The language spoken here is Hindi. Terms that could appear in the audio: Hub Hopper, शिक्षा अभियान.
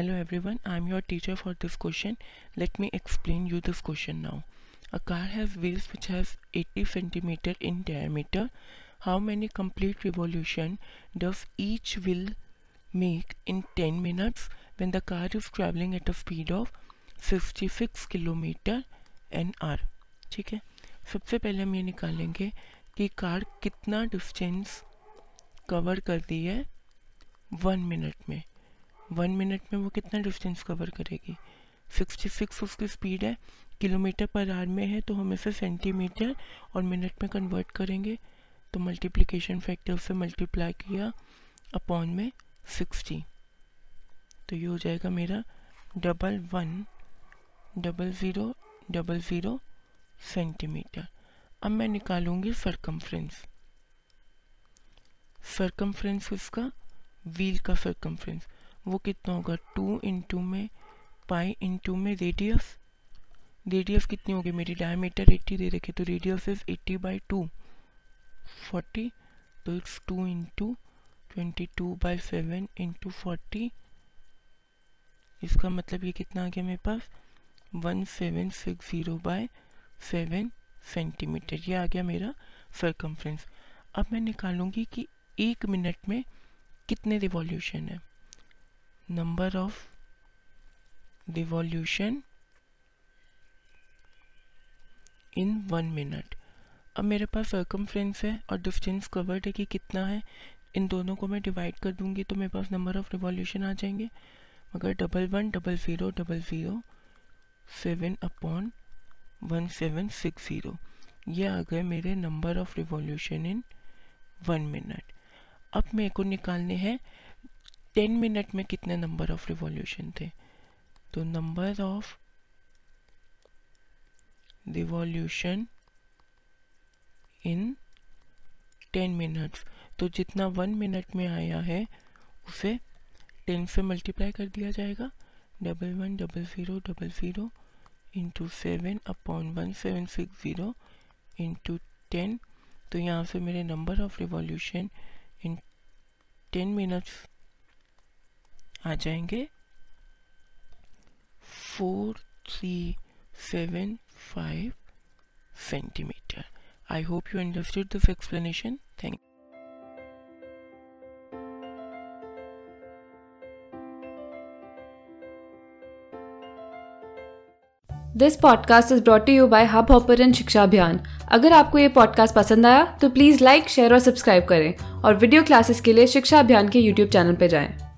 Hello everyone, I am your teacher for this question. Let me explain you this question now. A car has wheels which has 80 cm in diameter. How many complete revolution does each wheel make in 10 minutes when the car is traveling at a speed of 66 km/h? ठीक है, सबसे पहले हम ये निकालेंगे कि कार कितना डिस्टेंस कवर करती है 1 मिनट में. 1 मिनट में वो कितना डिस्टेंस कवर करेगी. 66 उसकी स्पीड है, किलोमीटर पर आवर में है, तो हम इसे सेंटीमीटर और मिनट में कन्वर्ट करेंगे. तो मल्टीप्लिकेशन फैक्टर से मल्टीप्लाई किया अपॉन में 60, तो ये हो जाएगा मेरा 11,000 सेंटीमीटर. अब मैं निकालूंगी सर्कमफ्रेंस. सर्कमफ्रेंस इसका, व्हील का सर्कमफ्रेंस वो कितना होगा 2 into में पाई into में रेडियस. रेडियस कितनी होगी मेरी, डायमीटर 80 दे रखे तो रेडियस इज 80/2 40, तो इट्स 2 into 22/7 into 40. इसका मतलब ये कितना आ गया मेरे पास 1760/7 सेंटीमीटर. ये आ गया मेरा सर्कमफ्रेंस. अब मैं निकालूंगी कि 1 मिनट में कितने रिवॉल्यूशन है. Number of revolution in 1 minute. अब मेरे पास सर्कमफ्रेंस है और डिस्टेंस कवर्ड है कि कितना है. इन दोनों को मैं डिवाइड कर दूंगी तो मेरे पास नंबर ऑफ रिवॉल्यूशन आ जाएंगे. मगर 11,000/7 अपॉन 1760 ये आ गए मेरे number of revolution in 1 minute. अब मेरे को निकालने हैं 10 मिनट में कितने नंबर ऑफ रिवॉल्यूशन थे. तो number of revolution in 10 minutes, तो जितना 1 मिनट में आया है उसे 10 से मल्टीप्लाई कर दिया जाएगा. 11,000 इंटू 7 अपॉन 1760 इंटू 10, तो यहाँ से मेरे number of revolution in 10 minutes आ जाएंगे 4375 centimetre. I hope you understood this explanation. Thank you. This podcast is brought to you by hub hopper and शिक्षा अभियान. अगर आपको ये पॉडकास्ट पसंद आया तो प्लीज़ लाइक, शेयर और सब्सक्राइब करें और वीडियो क्लासेस के लिए शिक्षा अभियान के YouTube चैनल पर जाएं.